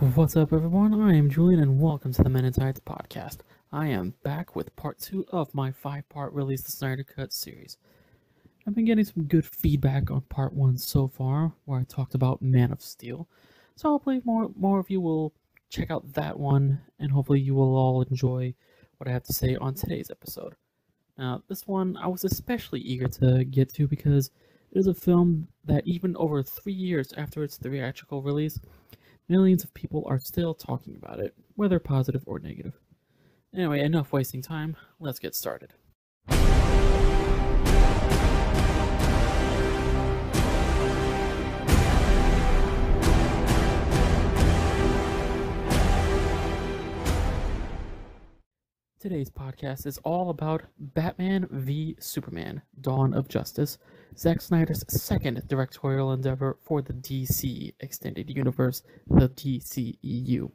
What's up, everyone? I am Julian, and welcome to the Men In Tights Podcast. I am back with part 2 of my 5-part release, the Snyder Cut series. I've been getting some good feedback on part 1 so far, where I talked about Man of Steel. So hopefully more of you will check out that one, and hopefully you will all enjoy what I have to say on today's episode. Now, this one I was especially eager to get to because it is a film that even over 3 years after its theatrical release, millions of people are still talking about it, whether positive or negative. Anyway, enough wasting time, let's get started. Today's podcast is all about Batman v Superman: Dawn of Justice, Zack Snyder's second directorial endeavor for the DC Extended Universe, the DCEU.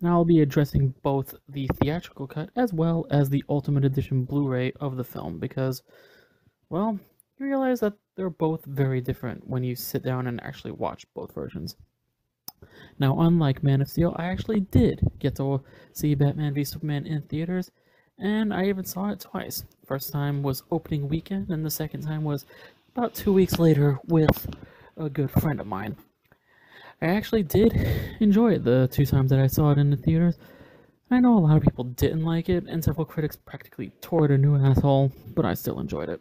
And I'll be addressing both the theatrical cut as well as the Ultimate Edition Blu-ray of the film because, well, you realize that they're both very different when you sit down and actually watch both versions. Now, unlike Man of Steel, I actually did get to see Batman v Superman in theaters, and I even saw it twice. First time was opening weekend, and the second time was about 2 weeks later with a good friend of mine. I actually did enjoy it the two times that I saw it in the theaters. I know a lot of people didn't like it, and several critics practically tore it a new asshole, but I still enjoyed it.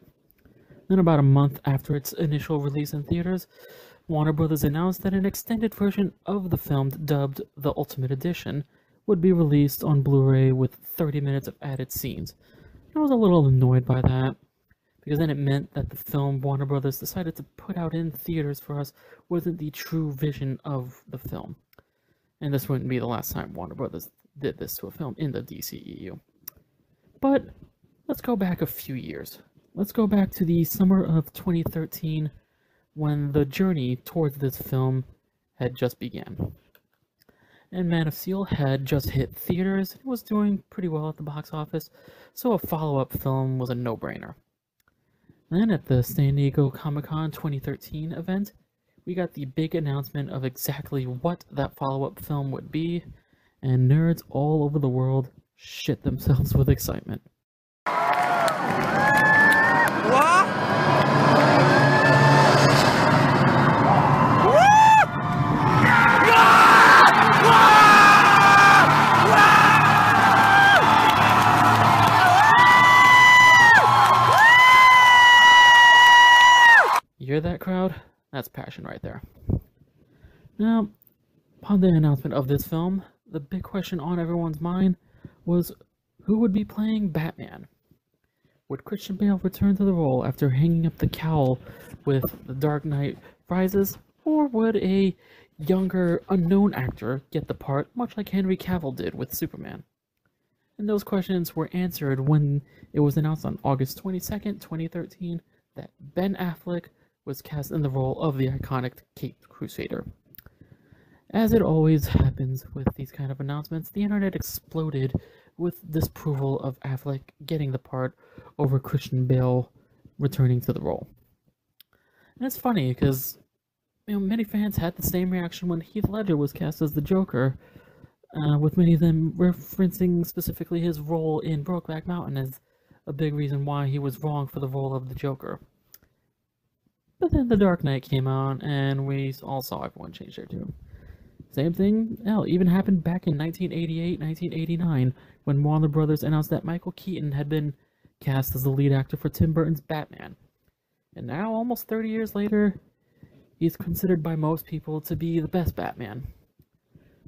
Then about a month after its initial release in theaters, Warner Brothers announced that an extended version of the film, dubbed the Ultimate Edition, would be released on Blu-ray with 30 minutes of added scenes. I was a little annoyed by that, because then it meant that the film Warner Brothers decided to put out in theaters for us wasn't the true vision of the film. And this wouldn't be the last time Warner Brothers did this to a film in the DCEU. But let's go back a few years. Let's go back to the summer of 2013, when the journey towards this film had just begun. And Man of Steel had just hit theaters and was doing pretty well at the box office, so a follow-up film was a no-brainer. Then at the San Diego Comic-Con 2013 event, we got the big announcement of exactly what that follow-up film would be, and nerds all over the world shit themselves with excitement. That crowd, that's passion right there. Now, upon the announcement of this film, the big question on everyone's mind was who would be playing Batman? Would Christian Bale return to the role after hanging up the cowl with The Dark Knight Rises, or would a younger, unknown actor get the part, much like Henry Cavill did with Superman? And those questions were answered when it was announced on August 22nd, 2013, that Ben Affleck was cast in the role of the iconic Caped Crusader. As it always happens with these kind of announcements, the internet exploded with disapproval of Affleck getting the part over Christian Bale returning to the role. And it's funny because, you know, many fans had the same reaction when Heath Ledger was cast as the Joker, with many of them referencing specifically his role in Brokeback Mountain as a big reason why he was wrong for the role of the Joker. But then The Dark Knight came out, and we all saw everyone change their tune. Same thing, hell, even happened back in 1988, 1989, when Warner Brothers announced that Michael Keaton had been cast as the lead actor for Tim Burton's Batman. And now, almost 30 years later, he's considered by most people to be the best Batman.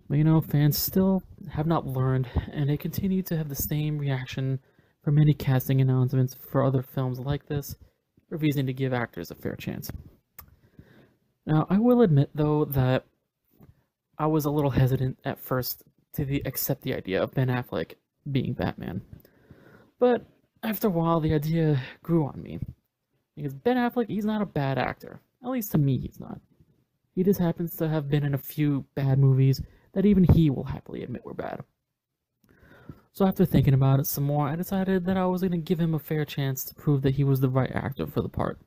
But you know, fans still have not learned, and they continue to have the same reaction for many casting announcements for other films like this, refusing to give actors a fair chance. Now, I will admit, though, that I was a little hesitant at first to accept the idea of Ben Affleck being Batman. But after a while, the idea grew on me. Because Ben Affleck, he's not a bad actor. At least to me, he's not. He just happens to have been in a few bad movies that even he will happily admit were bad. So after thinking about it some more, I decided that I was going to give him a fair chance to prove that he was the right actor for the part.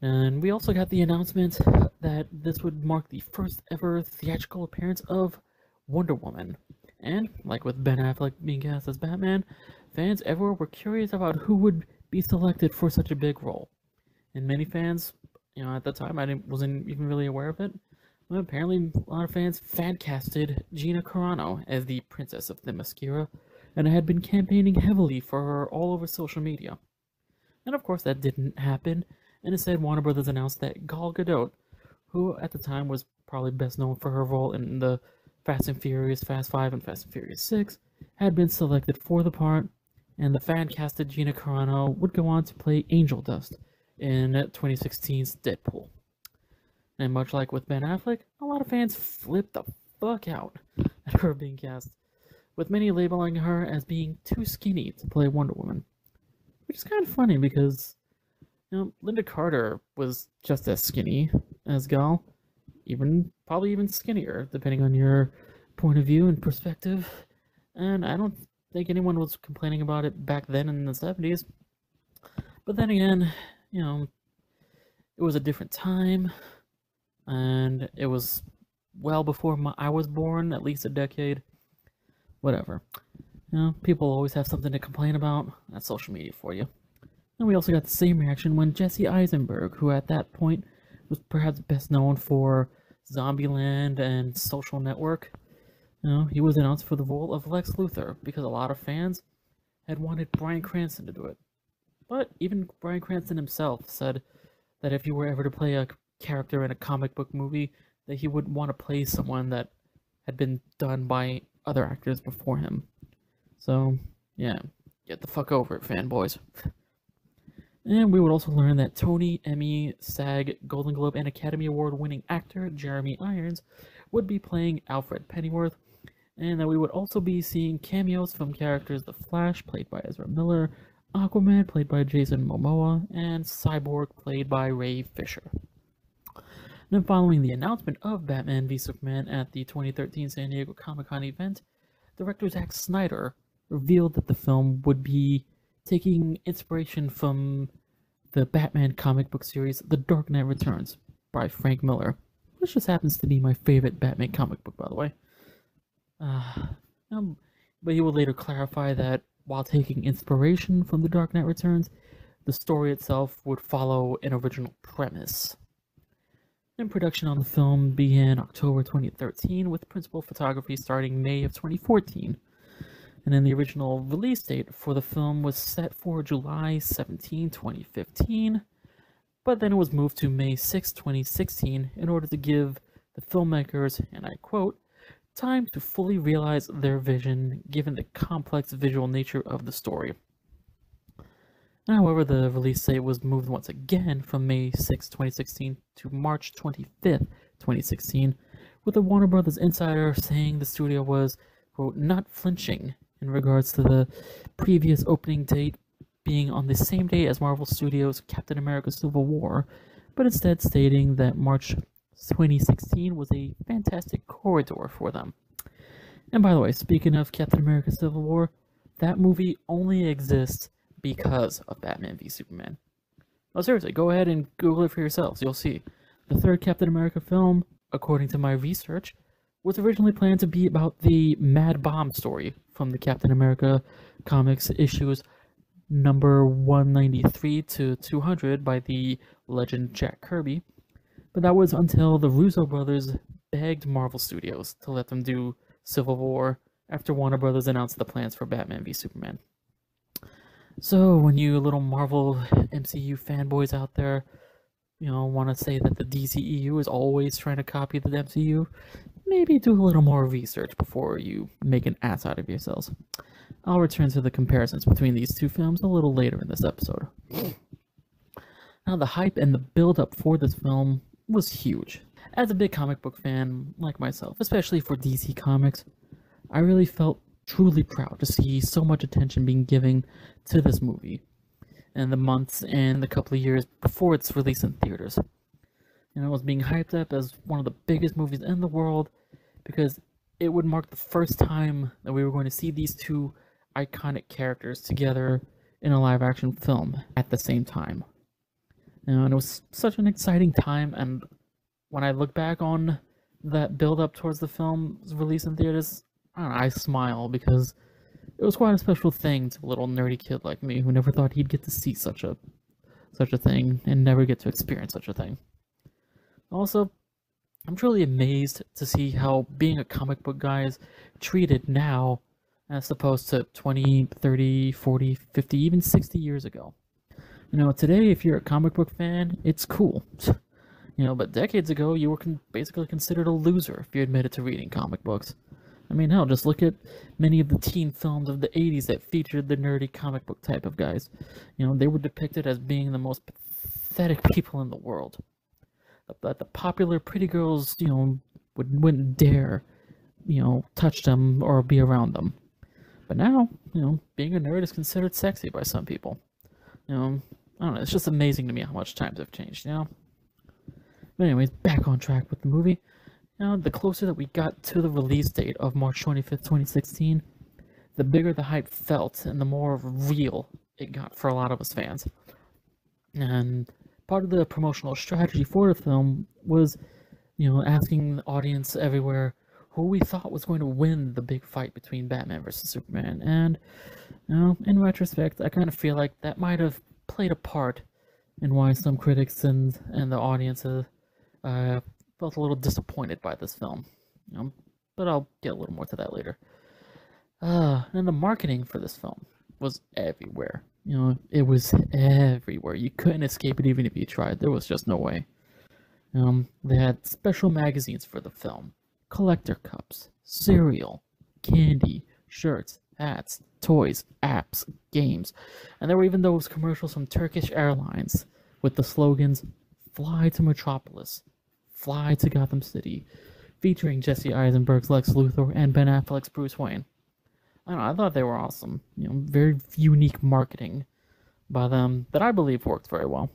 And we also got the announcement that this would mark the first ever theatrical appearance of Wonder Woman. And, like with Ben Affleck being cast as Batman, fans everywhere were curious about who would be selected for such a big role. And many fans, you know, at the time, wasn't even really aware of it, but apparently a lot of fans fan-casted Gina Carano as the Princess of Themyscira, and had been campaigning heavily for her all over social media. And of course that didn't happen, and instead Warner Brothers announced that Gal Gadot, who at the time was probably best known for her role in the Fast and Furious, Fast 5, and Fast and Furious 6, had been selected for the part, and the fan-casted Gina Carano would go on to play Angel Dust in 2016's Deadpool. And much like with Ben Affleck, a lot of fans flipped the fuck out at her being cast, with many labeling her as being too skinny to play Wonder Woman. Which is kind of funny because, you know, Linda Carter was just as skinny as Gal, probably even skinnier, depending on your point of view and perspective. And I don't think anyone was complaining about it back then in the 70s. But then again, you know, it was a different time, and it was well before I was born, at least a decade. Whatever. You know, people always have something to complain about. That's social media for you. And we also got the same reaction when Jesse Eisenberg, who at that point was perhaps best known for Zombieland and Social Network, you know, he was announced for the role of Lex Luthor because a lot of fans had wanted Bryan Cranston to do it. But even Bryan Cranston himself said that if he were ever to play a character in a comic book movie, that he wouldn't want to play someone that had been done by other actors before him. So, yeah, get the fuck over it, fanboys. And we would also learn that Tony, Emmy, SAG, Golden Globe, and Academy Award-winning actor Jeremy Irons would be playing Alfred Pennyworth, and that we would also be seeing cameos from characters The Flash, played by Ezra Miller, Aquaman, played by Jason Momoa, and Cyborg, played by Ray Fisher. Then following the announcement of Batman v Superman at the 2013 San Diego Comic-Con event, director Zack Snyder revealed that the film would be taking inspiration from the Batman comic book series The Dark Knight Returns by Frank Miller, which just happens to be my favorite Batman comic book, by the way. But he would later clarify that while taking inspiration from The Dark Knight Returns, the story itself would follow an original premise. And production on the film began October 2013, with principal photography starting May of 2014. And then the original release date for the film was set for July 17, 2015, but then it was moved to May 6, 2016 in order to give the filmmakers, and I quote, time to fully realize their vision given the complex visual nature of the story. However, the release date was moved once again from May 6, 2016 to March 25, 2016, with the Warner Brothers insider saying the studio was, quote, not flinching in regards to the previous opening date being on the same day as Marvel Studios' Captain America: Civil War, but instead stating that March 2016 was a fantastic corridor for them. And by the way, speaking of Captain America: Civil War, that movie only exists because of Batman v Superman. No, seriously, go ahead and Google it for yourselves. You'll see. The third Captain America film, according to my research, was originally planned to be about the Mad Bomb story from the Captain America comics issues number 193 to 200 by the legend Jack Kirby, but that was until the Russo brothers begged Marvel Studios to let them do Civil War after Warner Brothers announced the plans for Batman v Superman. So, when you little Marvel MCU fanboys out there, you know, want to say that the DCEU is always trying to copy the MCU, maybe do a little more research before you make an ass out of yourselves. I'll return to the comparisons between these two films a little later in this episode. Now, the hype and the build-up for this film was huge. As a big comic book fan like myself, especially for DC Comics, I really felt truly proud to see so much attention being given to this movie in the months and the couple of years before its release in theaters. And it was being hyped up as one of the biggest movies in the world because it would mark the first time that we were going to see these two iconic characters together in a live-action film at the same time. And it was such an exciting time, and when I look back on that build up towards the film's release in theaters, I don't know, I smile because it was quite a special thing to a little nerdy kid like me who never thought he'd get to see such a thing and never get to experience such a thing. Also, I'm truly amazed to see how being a comic book guy is treated now as opposed to 20, 30, 40, 50, even 60 years ago. You know, today if you're a comic book fan, it's cool. You know, but decades ago you were basically considered a loser if you admitted to reading comic books. I mean, hell, just look at many of the teen films of the 80s that featured the nerdy comic book type of guys. You know, they were depicted as being the most pathetic people in the world. That the popular pretty girls, you know, wouldn't dare, you know, touch them or be around them. But now, you know, being a nerd is considered sexy by some people. You know, I don't know, it's just amazing to me how much times have changed, you know? But anyways, back on track with the movie. You know, the closer that we got to the release date of March 25th, 2016, the bigger the hype felt and the more real it got for a lot of us fans. And part of the promotional strategy for the film was, you know, asking the audience everywhere who we thought was going to win the big fight between Batman versus Superman. And, you know, in retrospect, I kind of feel like that might have played a part in why some critics and the audiences felt a little disappointed by this film, you know, but I'll get a little more to that later. And the marketing for this film was everywhere. You know, it was everywhere. You couldn't escape it even if you tried. There was just no way. They had special magazines for the film, collector cups, cereal, candy, shirts, hats, toys, apps, games, and there were even those commercials from Turkish Airlines with the slogans, "Fly to Metropolis," "Fly to Gotham City," featuring Jesse Eisenberg's Lex Luthor and Ben Affleck's Bruce Wayne. I don't know, I thought they were awesome. You know, very unique marketing by them that I believe worked very well.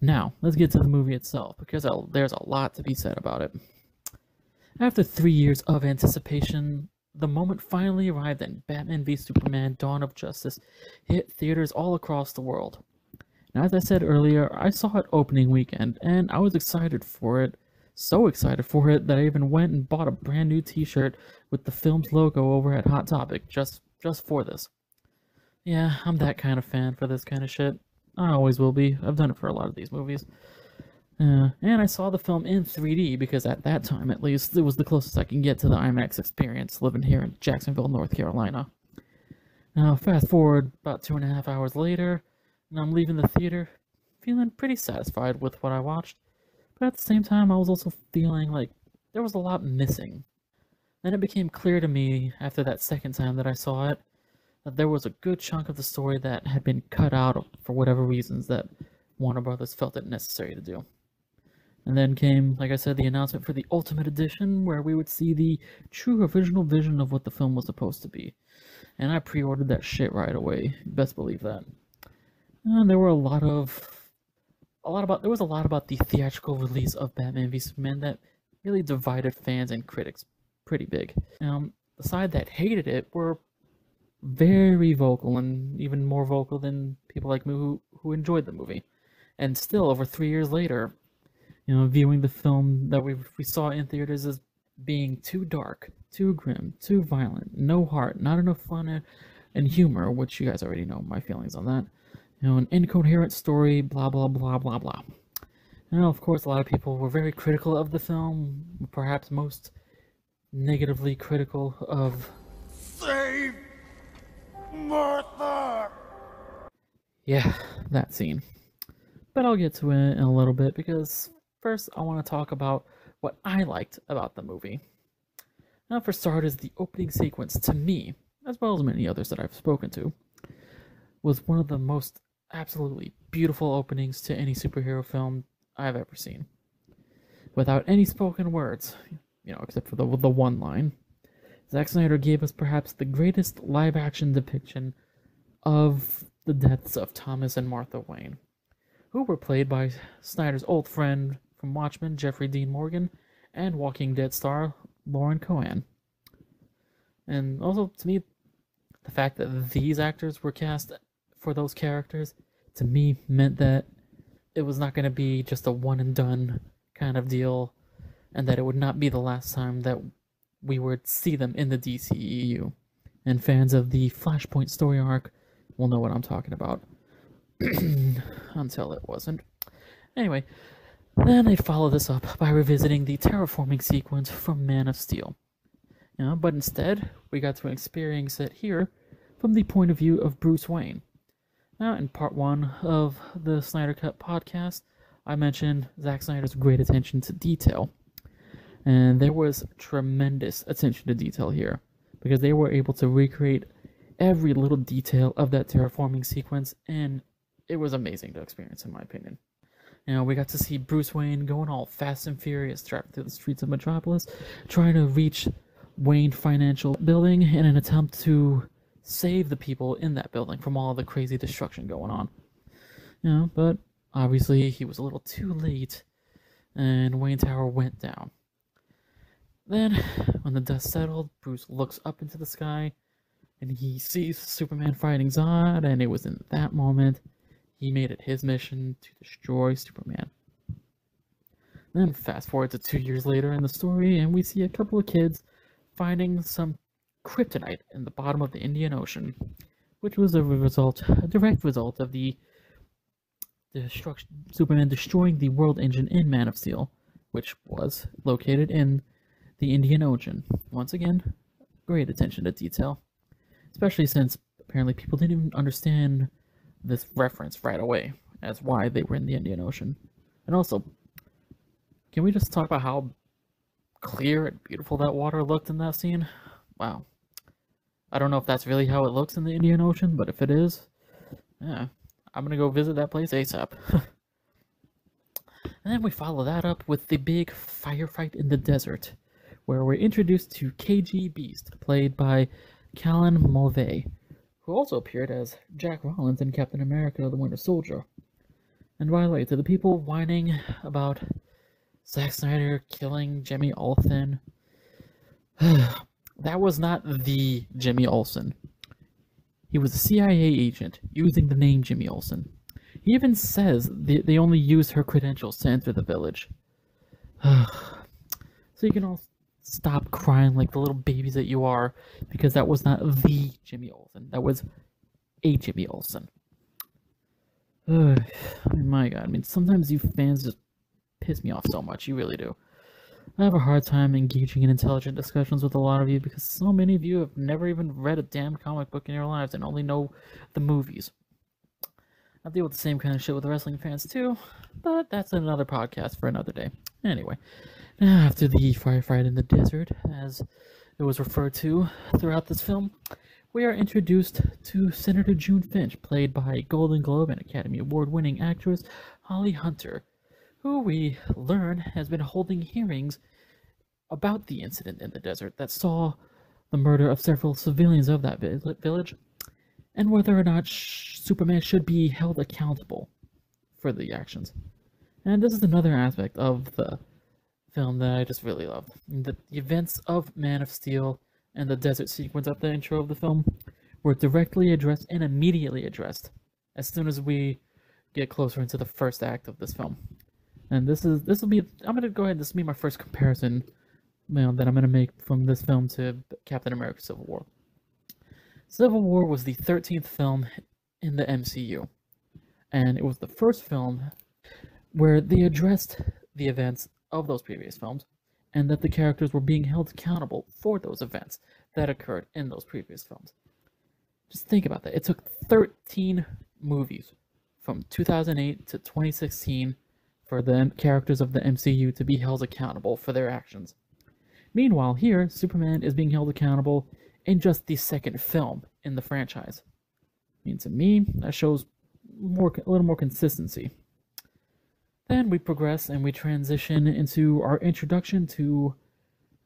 Now, let's get to the movie itself, because there's a lot to be said about it. After 3 years of anticipation, the moment finally arrived and Batman v Superman: Dawn of Justice hit theaters all across the world. Now, as I said earlier, I saw it opening weekend, and I was excited for it, so excited for it that I even went and bought a brand new t-shirt with the film's logo over at Hot Topic, just for this. Yeah, I'm that kind of fan for this kind of shit. I always will be. I've done it for a lot of these movies. And I saw the film in 3D, because at that time, at least, it was the closest I can get to the IMAX experience living here in Jacksonville, North Carolina. Now, fast forward about 2.5 hours later, and I'm leaving the theater feeling pretty satisfied with what I watched, but at the same time I was also feeling like there was a lot missing. Then it became clear to me after that second time that I saw it that there was a good chunk of the story that had been cut out for whatever reasons that Warner Brothers felt it necessary to do. And then came, like I said, the announcement for the Ultimate Edition, where we would see the true original vision of what the film was supposed to be. And I pre-ordered that shit right away, best believe that. And there were a lot about the theatrical release of Batman v Superman that really divided fans and critics pretty big. The side that hated it were very vocal, and even more vocal than people like me who enjoyed the movie. And still, over 3 years later, you know, viewing the film that we saw in theaters as being too dark, too grim, too violent, no heart, not enough fun and humor, which you guys already know my feelings on that. You know, an incoherent story, blah, blah, blah, blah, blah. Now, of course, a lot of people were very critical of the film, perhaps most negatively critical of... Save Martha! Yeah, that scene. But I'll get to it in a little bit, because first I want to talk about what I liked about the movie. Now, for starters, the opening sequence, to me, as well as many others that I've spoken to, was one of the most absolutely beautiful openings to any superhero film I've ever seen. Without any spoken words, you know, except for the one line, Zack Snyder gave us perhaps the greatest live-action depiction of the deaths of Thomas and Martha Wayne, who were played by Snyder's old friend from Watchmen, Jeffrey Dean Morgan, and Walking Dead star Lauren Cohan. And also, to me, the fact that these actors were cast for those characters, to me, meant that it was not going to be just a one-and-done kind of deal, and that it would not be the last time that we would see them in the DCEU. And fans of the Flashpoint story arc will know what I'm talking about. Until it wasn't. Anyway, then they follow this up by revisiting the terraforming sequence from Man of Steel. You know, but instead, we got to experience it here from the point of view of Bruce Wayne. Now, in part one of the Snyder Cut podcast, I mentioned Zack Snyder's great attention to detail. And there was tremendous attention to detail here, because they were able to recreate every little detail of that terraforming sequence, and it was amazing to experience, in my opinion. You know, we got to see Bruce Wayne going all fast and furious, traveling through the streets of Metropolis, trying to reach Wayne Financial Building in an attempt to save the people in that building from all the crazy destruction going on. You know, but obviously he was a little too late, and Wayne Tower went down. Then, when the dust settled, Bruce looks up into the sky, and he sees Superman fighting Zod, and it was in that moment he made it his mission to destroy Superman. Then fast forward to 2 years later in the story, and we see a couple of kids finding some kryptonite in the bottom of the Indian Ocean, which was a direct result of the destruction, Superman destroying the world engine in Man of Steel, which was located in the Indian Ocean. Once again, great attention to detail. Especially since apparently people didn't even understand this reference right away as why they were in the Indian Ocean. And also, can we just talk about how clear and beautiful that water looked in that scene? Wow. I don't know if that's really how it looks in the Indian Ocean, but if it is, yeah, I'm gonna go visit that place ASAP. And then we follow that up with the big firefight in the desert, where we're introduced to KG Beast, played by Callan Mulvey, who also appeared as Jack Rollins in Captain America: The Winter Soldier. And by the way, to the people whining about Zack Snyder killing Jimmy Olsen, that was not the Jimmy Olsen. He was a CIA agent using the name Jimmy Olsen. He even says they only used her credentials to enter the village. So you can all stop crying like the little babies that you are, because that was not the Jimmy Olsen. That was a Jimmy Olsen. Ugh, my God, I mean, sometimes you fans just piss me off so much. You really do. I have a hard time engaging in intelligent discussions with a lot of you, because so many of you have never even read a damn comic book in your lives and only know the movies. I deal with the same kind of shit with wrestling fans too, but that's another podcast for another day. Anyway, after the firefight in the desert, as it was referred to throughout this film, we are introduced to Senator June Finch, played by Golden Globe and Academy Award-winning actress Holly Hunter, who we learn has been holding hearings about the incident in the desert that saw the murder of several civilians of that village, and whether or not Superman should be held accountable for the actions. And this is another aspect of the film that I just really loved. The events of Man of Steel and the desert sequence at the intro of the film were directly addressed and immediately addressed as soon as we get closer into the first act of this film. And this will be my first comparison, you know, that I'm going to make from this film to Captain America: Civil War. Civil War was the 13th film in the MCU, and it was the first film where they addressed the events of those previous films, and that the characters were being held accountable for those events that occurred in those previous films. Just think about that. It took 13 movies from 2008 to 2016 for the characters of the MCU to be held accountable for their actions. Meanwhile, here, Superman is being held accountable in just the second film in the franchise. I mean, to me, that shows a little more consistency. Then we progress and we transition into our introduction to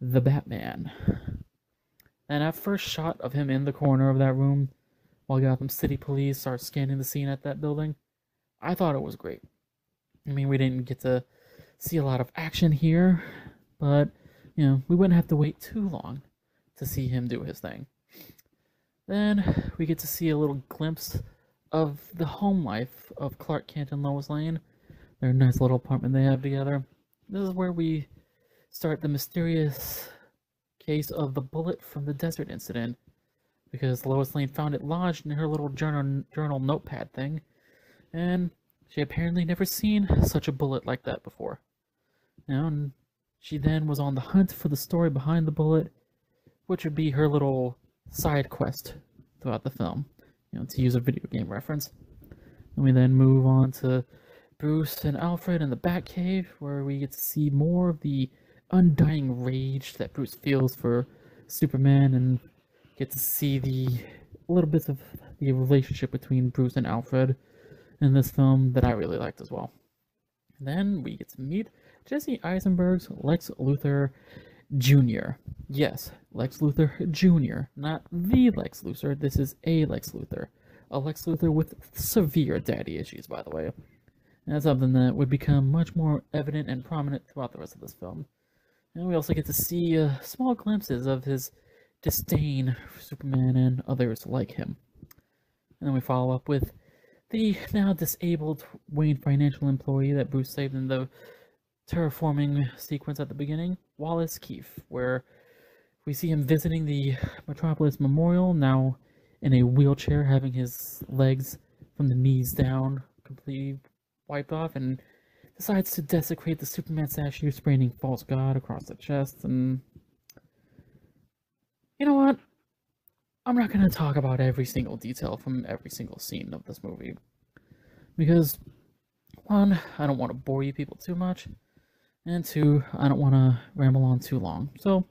the Batman. And that first shot of him in the corner of that room while Gotham City police are scanning the scene at that building, I thought it was great. I mean, we didn't get to see a lot of action here, but, you know, we wouldn't have to wait too long to see him do his thing. Then we get to see a little glimpse of the home life of Clark Kent and Lois Lane, their nice little apartment they have together, This is where we start the mysterious case of the bullet from the desert incident, because Lois Lane found it lodged in her little journal notepad thing, and she apparently never seen such a bullet like that before. And she then was on the hunt for the story behind the bullet, which would be her little side quest throughout the film, to use a video game reference. And we then move on to Bruce and Alfred in the Batcave, where we get to see more of the undying rage that Bruce feels for Superman, and get to see the little bits of the relationship between Bruce and Alfred in this film that I really liked as well. And then we get to meet Jesse Eisenberg's Lex Luthor Jr. Yes, Lex Luthor Jr., not the Lex Luthor. This is a Lex Luthor. A Lex Luthor with severe daddy issues, by the way. And that's something that would become much more evident and prominent throughout the rest of this film. And we also get to see small glimpses of his disdain for Superman and others like him. And then we follow up with the now disabled Wayne financial employee that Bruce saved in the terraforming sequence at the beginning, Wallace Keefe, where we see him visiting the Metropolis Memorial, now in a wheelchair, having his legs from the knees down completely wiped off, and decides to desecrate the Superman statue, spraying false god across the chest. And you know what? I'm not going to talk about every single detail from every single scene of this movie, because one, I don't want to bore you people too much, and two, I don't want to ramble on too long. So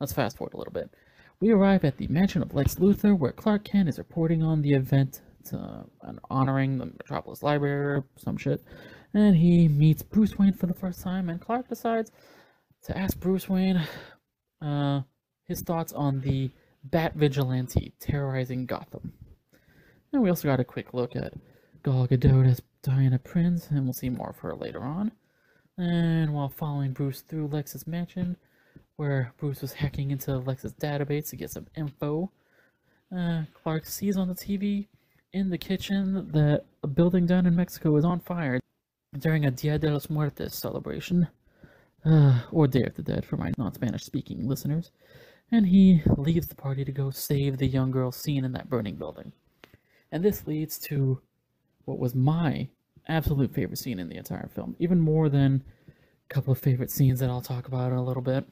let's fast forward a little bit. We arrive at the mansion of Lex Luthor, where Clark Kent is reporting on the event and honoring the Metropolis Library or some shit, and he meets Bruce Wayne for the first time, and Clark decides to ask Bruce Wayne his thoughts on the Bat Vigilante terrorizing Gotham. And we also got a quick look at Gal Gadot as Diana Prince, and we'll see more of her later on. And while following Bruce through Lex's mansion, where Bruce was hacking into Lex's database to get some info, Clark sees on the TV in the kitchen that a building down in Mexico is on fire during a Dia de los Muertos celebration, or Day of the Dead for my non-Spanish-speaking listeners, and he leaves the party to go save the young girl seen in that burning building. And this leads to what was my absolute favorite scene in the entire film, even more than a couple of favorite scenes that I'll talk about in a little bit.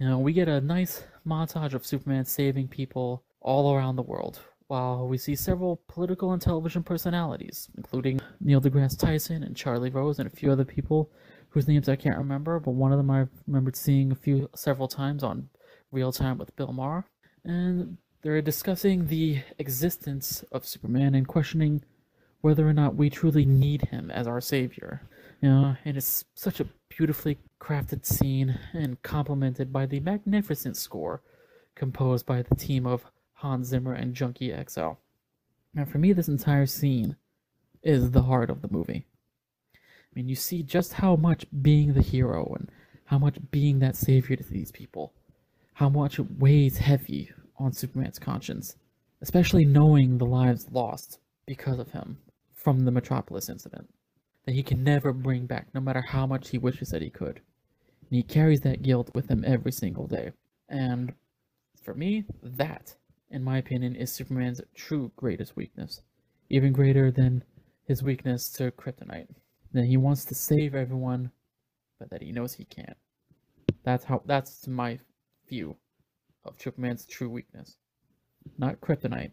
We get a nice montage of Superman saving people all around the world, while we see several political and television personalities, including Neil deGrasse Tyson and Charlie Rose and a few other people whose names I can't remember, but one of them I remembered seeing several times on Real Time with Bill Maher. And they're discussing the existence of Superman and questioning whether or not we truly need him as our savior. And it's such a beautifully crafted scene, and complemented by the magnificent score composed by the team of Hans Zimmer and Junkie XL. Now for me, this entire scene is the heart of the movie. I mean, you see just how much being the hero and how much being that savior to these people, how much it weighs heavy on Superman's conscience, especially knowing the lives lost because of him from the Metropolis incident, that he can never bring back, no matter how much he wishes that he could. And he carries that guilt with him every single day. And for me, that, in my opinion, is Superman's true greatest weakness, even greater than his weakness to kryptonite. That he wants to save everyone, but that he knows he can't. That's my view of Superman's true weakness. Not kryptonite.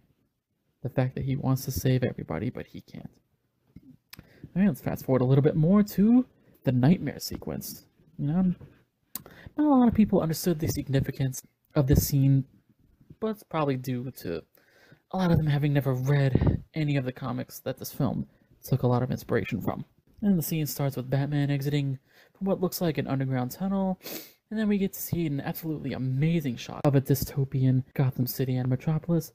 The fact that he wants to save everybody, but he can't. Alright, let's fast forward a little bit more to the nightmare sequence. Not a lot of people understood the significance of this scene, but it's probably due to a lot of them having never read any of the comics that this film took a lot of inspiration from. And the scene starts with Batman exiting from what looks like an underground tunnel, and then we get to see an absolutely amazing shot of a dystopian Gotham City and Metropolis,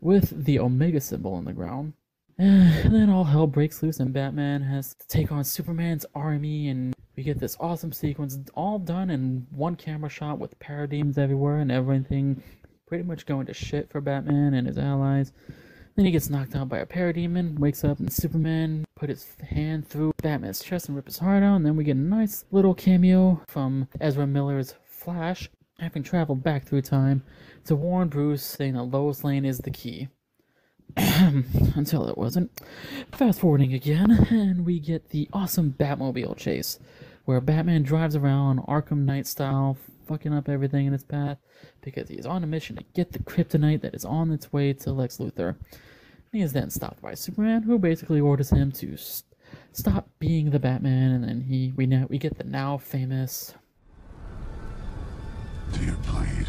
with the Omega symbol in the ground. And then all hell breaks loose, and Batman has to take on Superman's army, and we get this awesome sequence all done in one camera shot with paradigms everywhere and everything pretty much going to shit for Batman and his allies. Then he gets knocked out by a parademon, wakes up, and Superman put his hand through Batman's chest and rip his heart out. And then we get a nice little cameo from Ezra Miller's Flash, having traveled back through time to warn Bruce, saying that Lois Lane is the key. Until it wasn't. Fast forwarding again, and we get the awesome Batmobile chase, where Batman drives around Arkham Knight style, fucking up everything in its path, because he is on a mission to get the kryptonite that is on its way to Lex Luthor. He is then stopped by Superman, who basically orders him to stop being the Batman, and then we get the now famous, "To your blade."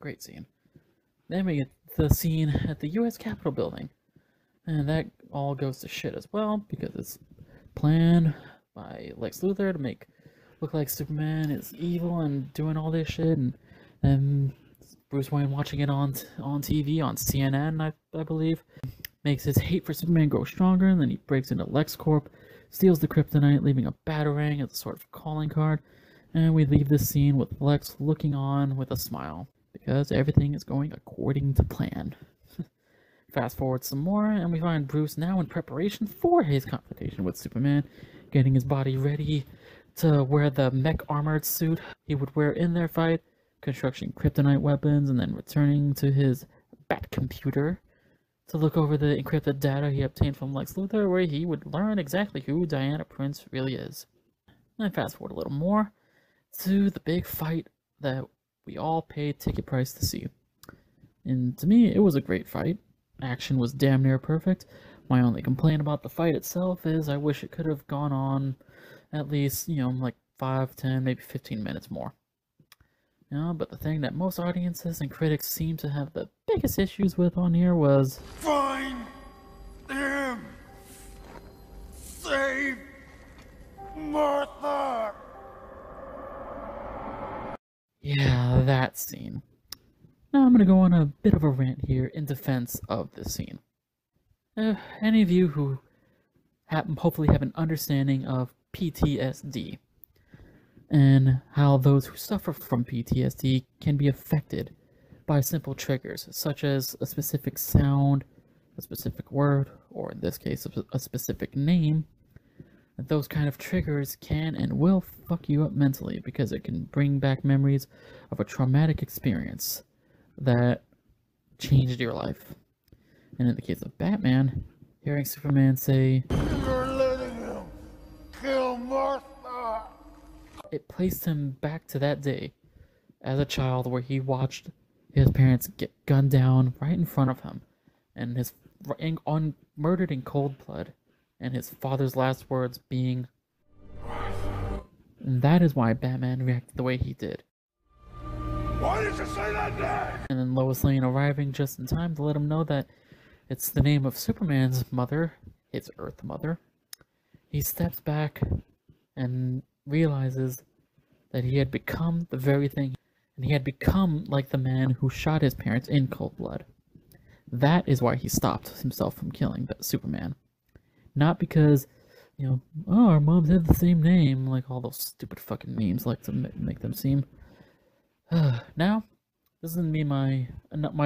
Great scene. Then we get the scene at the U.S. Capitol building, and that all goes to shit as well, because it's planned by Lex Luthor to make look like Superman is evil and doing all this shit, and Bruce Wayne watching it on TV on CNN, I believe, makes his hate for Superman grow stronger, and then he breaks into LexCorp, steals the kryptonite, leaving a batarang as a sort of calling card, and we leave this scene with Lex looking on with a smile, because everything is going according to plan. Fast forward some more, and we find Bruce now in preparation for his confrontation with Superman, getting his body ready to wear the mech armored suit he would wear in their fight, constructing kryptonite weapons, and then returning to his bat computer to look over the encrypted data he obtained from Lex Luthor, where he would learn exactly who Diana Prince really is. And fast forward a little more to the big fight that we all paid ticket price to see. And to me, it was a great fight. Action was damn near perfect. My only complaint about the fight itself is I wish it could have gone on at least, like 5, 10, maybe 15 minutes more. But the thing that most audiences and critics seem to have the biggest issues with on here was... Find him! Save Martha! Yeah, that scene. Now I'm going to go on a bit of a rant here in defense of this scene. Any of you who hopefully have an understanding of PTSD and how those who suffer from PTSD can be affected by simple triggers, such as a specific sound, a specific word, or in this case, a specific name, those kind of triggers can and will fuck you up mentally, because it can bring back memories of a traumatic experience that changed your life. And in the case of Batman, hearing Superman say, "You're letting him kill Martha," it placed him back to that day as a child where he watched his parents get gunned down right in front of him, and murdered in cold blood, and his father's last words being, and that is why Batman reacted the way he did. Why did you say that name? And then Lois Lane arriving just in time to let him know that it's the name of Superman's mother, his Earth mother. He steps back and realizes that he had become the very thing, and he had become like the man who shot his parents in cold blood. That is why he stopped himself from killing Superman. Not because, oh, our moms have the same name, like all those stupid fucking memes like to make them seem. Now, this is going to be my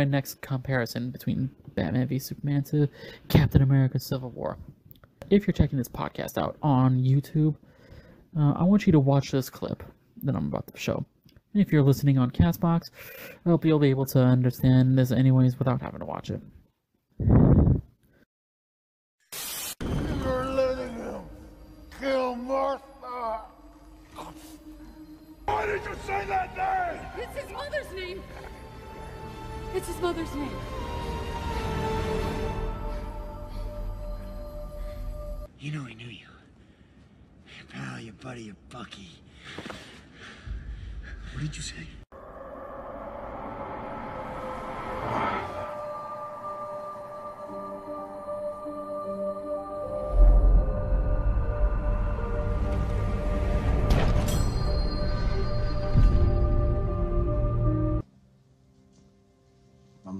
next comparison between Batman v Superman to Captain America: Civil War. If you're checking this podcast out on YouTube, I want you to watch this clip that I'm about to show. And if you're listening on Castbox, I hope you'll be able to understand this anyways without having to watch it. Why did you say that name? It's his mother's name. It's his mother's name. You know I knew you. Your pal, your buddy, your Bucky. What did you say?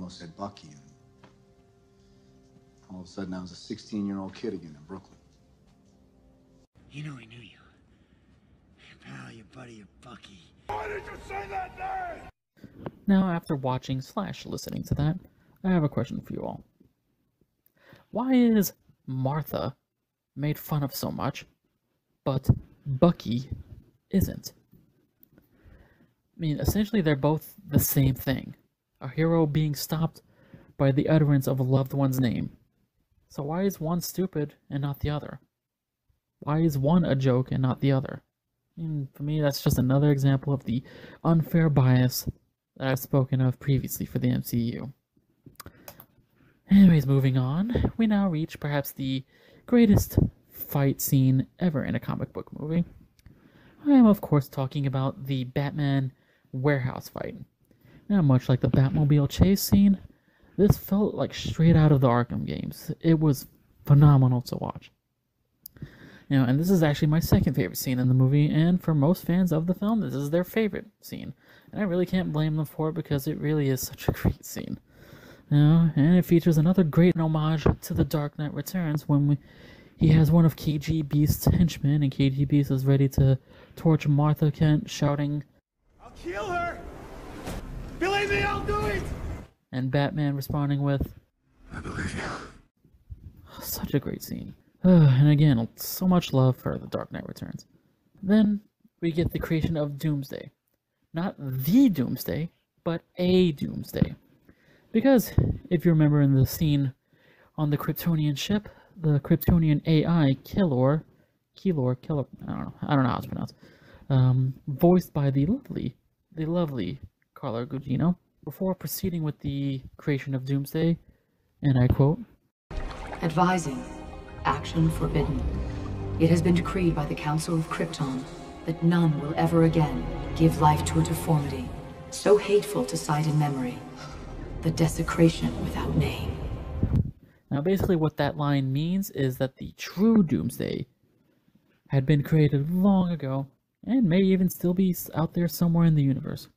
Said Bucky, and all of a sudden I was a 16-year-old kid again in Brooklyn. You know I knew you. Your pal, your buddy Bucky. Why did you say that name? Now, after watching / listening to that, I have a question for you all. Why is Martha made fun of so much, but Bucky isn't? I mean, essentially they're both the same thing. A hero being stopped by the utterance of a loved one's name. So why is one stupid and not the other? Why is one a joke and not the other? I mean, for me, that's just another example of the unfair bias that I've spoken of previously for the MCU. Anyways, moving on, we now reach perhaps the greatest fight scene ever in a comic book movie. I am, of course, talking about the Batman warehouse fight. Now, much like the Batmobile chase scene, this felt like straight out of the Arkham games. It was phenomenal to watch. You know, and this is actually my second favorite scene in the movie, and for most fans of the film, this is their favorite scene. And I really can't blame them for it because it really is such a great scene. You know, and it features another great homage to The Dark Knight Returns when he has one of KG Beast's henchmen, and KG Beast is ready to torch Martha Kent, shouting, "I'll kill her! Believe me, I'll do it!" And Batman responding with, "I believe you." Such a great scene. And again, so much love for The Dark Knight Returns. Then we get the creation of Doomsday. Not the Doomsday, but a Doomsday. Because, if you remember in the scene on the Kryptonian ship, the Kryptonian AI, Killor, I don't know how it's pronounced, voiced by the lovely Carla Gugino, before proceeding with the creation of Doomsday, and I quote, "Advising, action forbidden. It has been decreed by the Council of Krypton that none will ever again give life to a deformity so hateful to sight and memory, the desecration without name." Now basically what that line means is that the true Doomsday had been created long ago and may even still be out there somewhere in the universe.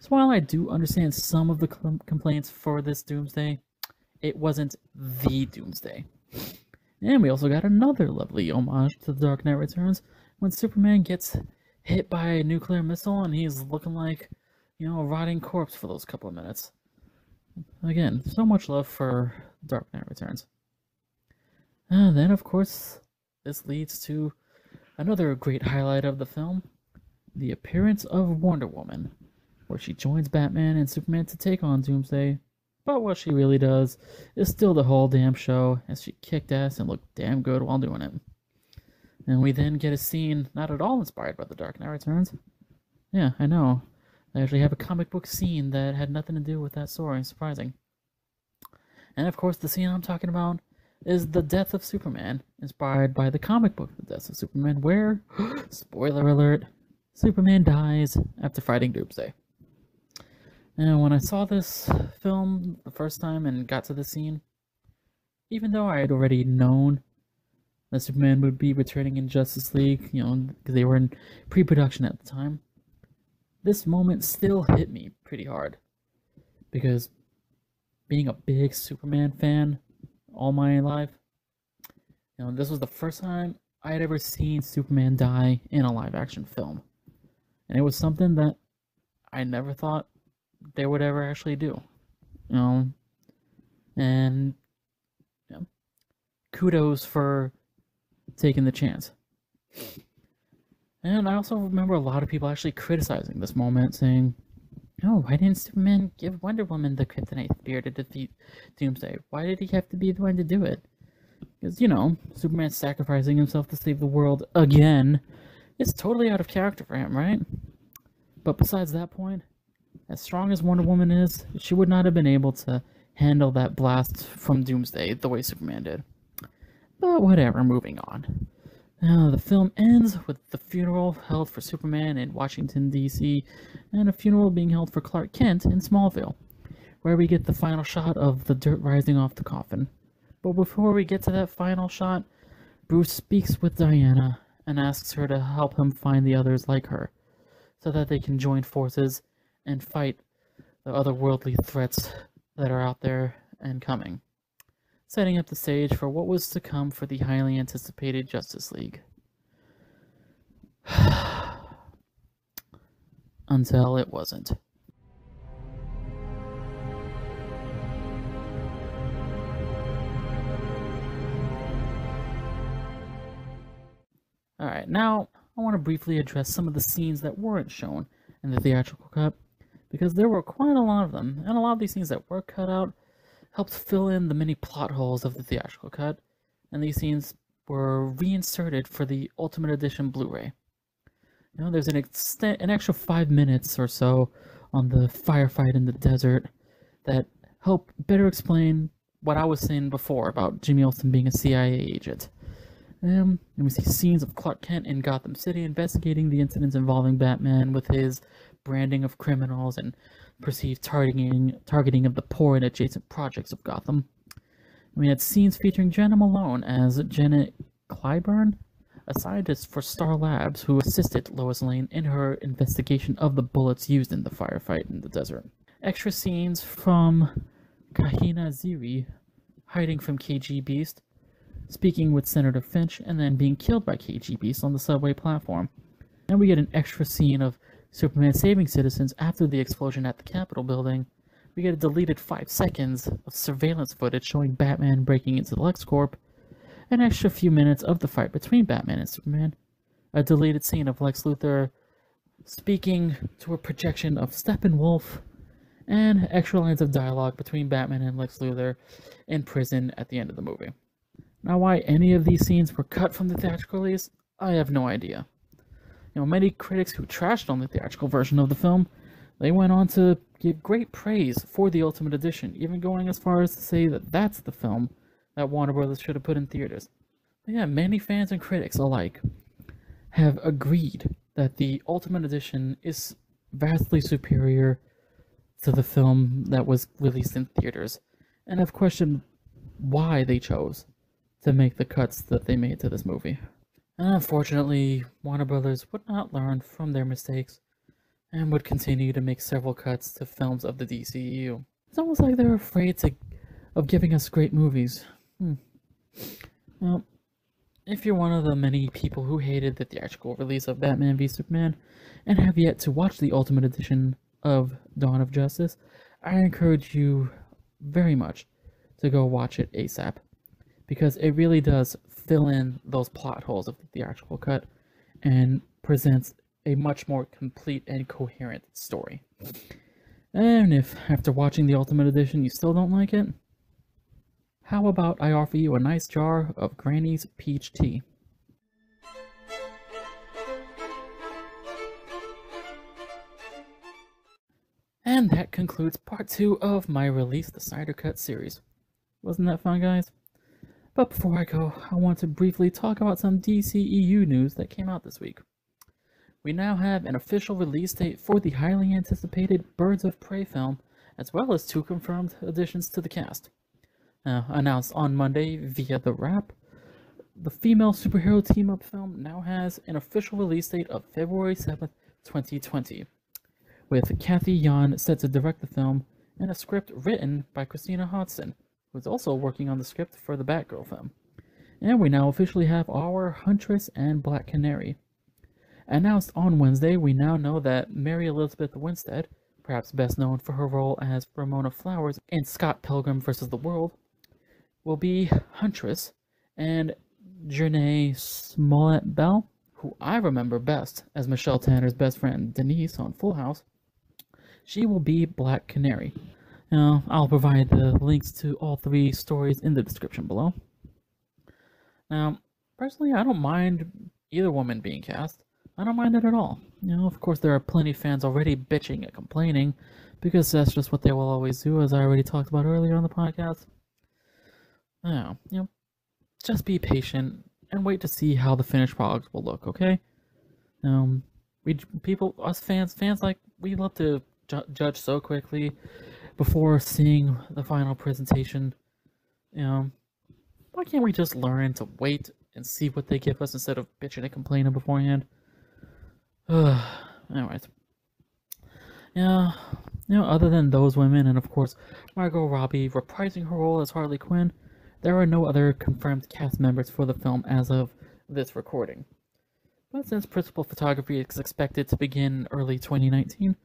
So while I do understand some of the complaints for this Doomsday, it wasn't the Doomsday. And we also got another lovely homage to The Dark Knight Returns when Superman gets hit by a nuclear missile and he's looking like, you know, a rotting corpse for those couple of minutes. Again, so much love for Dark Knight Returns. And then, of course, this leads to another great highlight of the film, the appearance of Wonder Woman, where she joins Batman and Superman to take on Doomsday, but what she really does is still the whole damn show, as she kicked ass and looked damn good while doing it. And we then get a scene not at all inspired by The Dark Knight Returns. Yeah, I know. I actually have a comic book scene that had nothing to do with that story, surprising. And of course the scene I'm talking about is the death of Superman, inspired by the comic book The Death of Superman, where, spoiler alert, Superman dies after fighting Doomsday. And when I saw this film the first time and got to the scene, even though I had already known that Superman would be returning in Justice League, you know, because they were in pre-production at the time, this moment still hit me pretty hard, because being a big Superman fan all my life, you know, this was the first time I had ever seen Superman die in a live-action film, and it was something that I never thought they would ever actually do, you know, and you know, kudos for taking the chance. And I also remember a lot of people actually criticizing this moment, saying, "Oh, why didn't Superman give Wonder Woman the kryptonite spear to defeat Doomsday? Why did he have to be the one to do it?" Because, you know, Superman sacrificing himself to save the world again is totally out of character for him, right? But besides that point, as strong as Wonder Woman is, she would not have been able to handle that blast from Doomsday the way Superman did. But whatever, moving on. Now, the film ends with the funeral held for Superman in Washington, D.C., and a funeral being held for Clark Kent in Smallville, where we get the final shot of the dirt rising off the coffin. But before we get to that final shot, Bruce speaks with Diana and asks her to help him find the others like her, so that they can join forces and fight the otherworldly threats that are out there and coming, setting up the stage for what was to come for the highly anticipated Justice League. until it wasn't. Alright, now I want to briefly address some of the scenes that weren't shown in the theatrical cut, because there were quite a lot of them, and a lot of these scenes that were cut out helped fill in the many plot holes of the theatrical cut, and these scenes were reinserted for the Ultimate Edition Blu-ray. You know, there's an extra 5 minutes or so on the firefight in the desert that helped better explain what I was saying before about Jimmy Olsen being a CIA agent. And we see scenes of Clark Kent in Gotham City investigating the incidents involving Batman with his branding of criminals and perceived targeting of the poor and adjacent projects of Gotham. And we had scenes featuring Jenna Malone as Janet Clyburn, a scientist for Star Labs who assisted Lois Lane in her investigation of the bullets used in the firefight in the desert. Extra scenes from Kahina Ziri hiding from KG Beast, speaking with Senator Finch, and then being killed by KG Beast on the subway platform. And we get an extra scene of Superman saving citizens after the explosion at the Capitol building. We get a deleted 5 seconds of surveillance footage showing Batman breaking into the LexCorp, an extra few minutes of the fight between Batman and Superman, a deleted scene of Lex Luthor speaking to a projection of Steppenwolf, and extra lines of dialogue between Batman and Lex Luthor in prison at the end of the movie. Now, why any of these scenes were cut from the theatrical release, I have no idea. You know, many critics who trashed on the theatrical version of the film, they went on to give great praise for the Ultimate Edition, even going as far as to say that that's the film that Warner Brothers should have put in theaters. But yeah, many fans and critics alike have agreed that the Ultimate Edition is vastly superior to the film that was released in theaters, and have questioned why they chose to make the cuts that they made to this movie. And unfortunately, Warner Brothers would not learn from their mistakes and would continue to make several cuts to films of the DCEU. It's almost like they're afraid of giving us great movies. Well, if you're one of the many people who hated the theatrical release of Batman v Superman and have yet to watch the Ultimate Edition of Dawn of Justice, I encourage you very much to go watch it ASAP, because it really does fill in those plot holes of the theatrical cut and presents a much more complete and coherent story. And if after watching the Ultimate Edition you still don't like it, how about I offer you a nice jar of Granny's peach tea? And that concludes part 2 of my Release the Snyder Cut series. Wasn't that fun, guys? But before I go, I want to briefly talk about some DCEU news that came out this week. We now have an official release date for the highly anticipated Birds of Prey film, as well as 2 confirmed additions to the cast. Announced on Monday via The Wrap, the female superhero team-up film now has an official release date of February 7th, 2020, with Cathy Yan set to direct the film and a script written by Christina Hodson, who's also working on the script for the Batgirl film. And we now officially have our Huntress and Black Canary. Announced on Wednesday, we now know that Mary Elizabeth Winstead, perhaps best known for her role as Ramona Flowers in Scott Pilgrim vs. the World, will be Huntress, and Jernay Smollett-Bell, who I remember best as Michelle Tanner's best friend Denise on Full House, she will be Black Canary. Now, I'll provide the links to all 3 stories in the description below. Now, personally, I don't mind either woman being cast. I don't mind it at all. You know, of course, there are plenty of fans already bitching and complaining, because that's just what they will always do, as I already talked about earlier on the podcast. Now, you know, just be patient and wait to see how the finished product will look, okay? We love to judge so quickly before seeing the final presentation. You know, why can't we just learn to wait and see what they give us instead of bitching and complaining beforehand? Anyways. Yeah, you know, other than those women and of course Margot Robbie reprising her role as Harley Quinn, there are no other confirmed cast members for the film as of this recording. But since principal photography is expected to begin early 2019,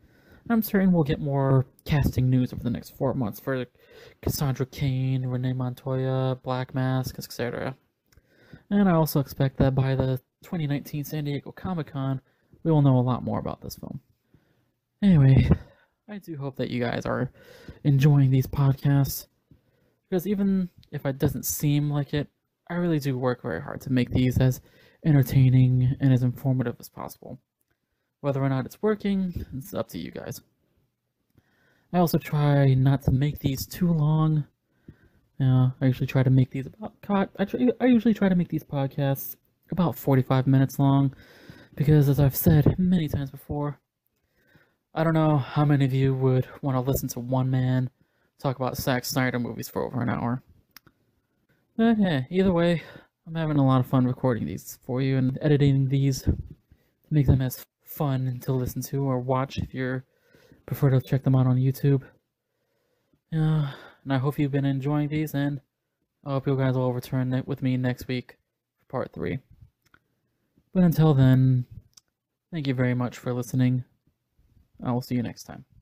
I'm certain we'll get more casting news over the next 4 months for Cassandra Cain, Renee Montoya, Black Mask, etc. And I also expect that by the 2019 San Diego Comic-Con, we will know a lot more about this film. Anyway, I do hope that you guys are enjoying these podcasts, because even if it doesn't seem like it, I really do work very hard to make these as entertaining and as informative as possible. Whether or not it's working, it's up to you guys. I also try not to make these too long. I usually try to make these podcasts about 45 minutes long, because as I've said many times before, I don't know how many of you would want to listen to one man talk about Zack Snyder movies for over an hour. But hey, either way, I'm having a lot of fun recording these for you and editing these to make them as fun to listen to or watch if you prefer to check them out on YouTube. And I hope you've been enjoying these, and I hope you guys will return with me next week for part 3. But until then, thank you very much for listening. I will see you next time.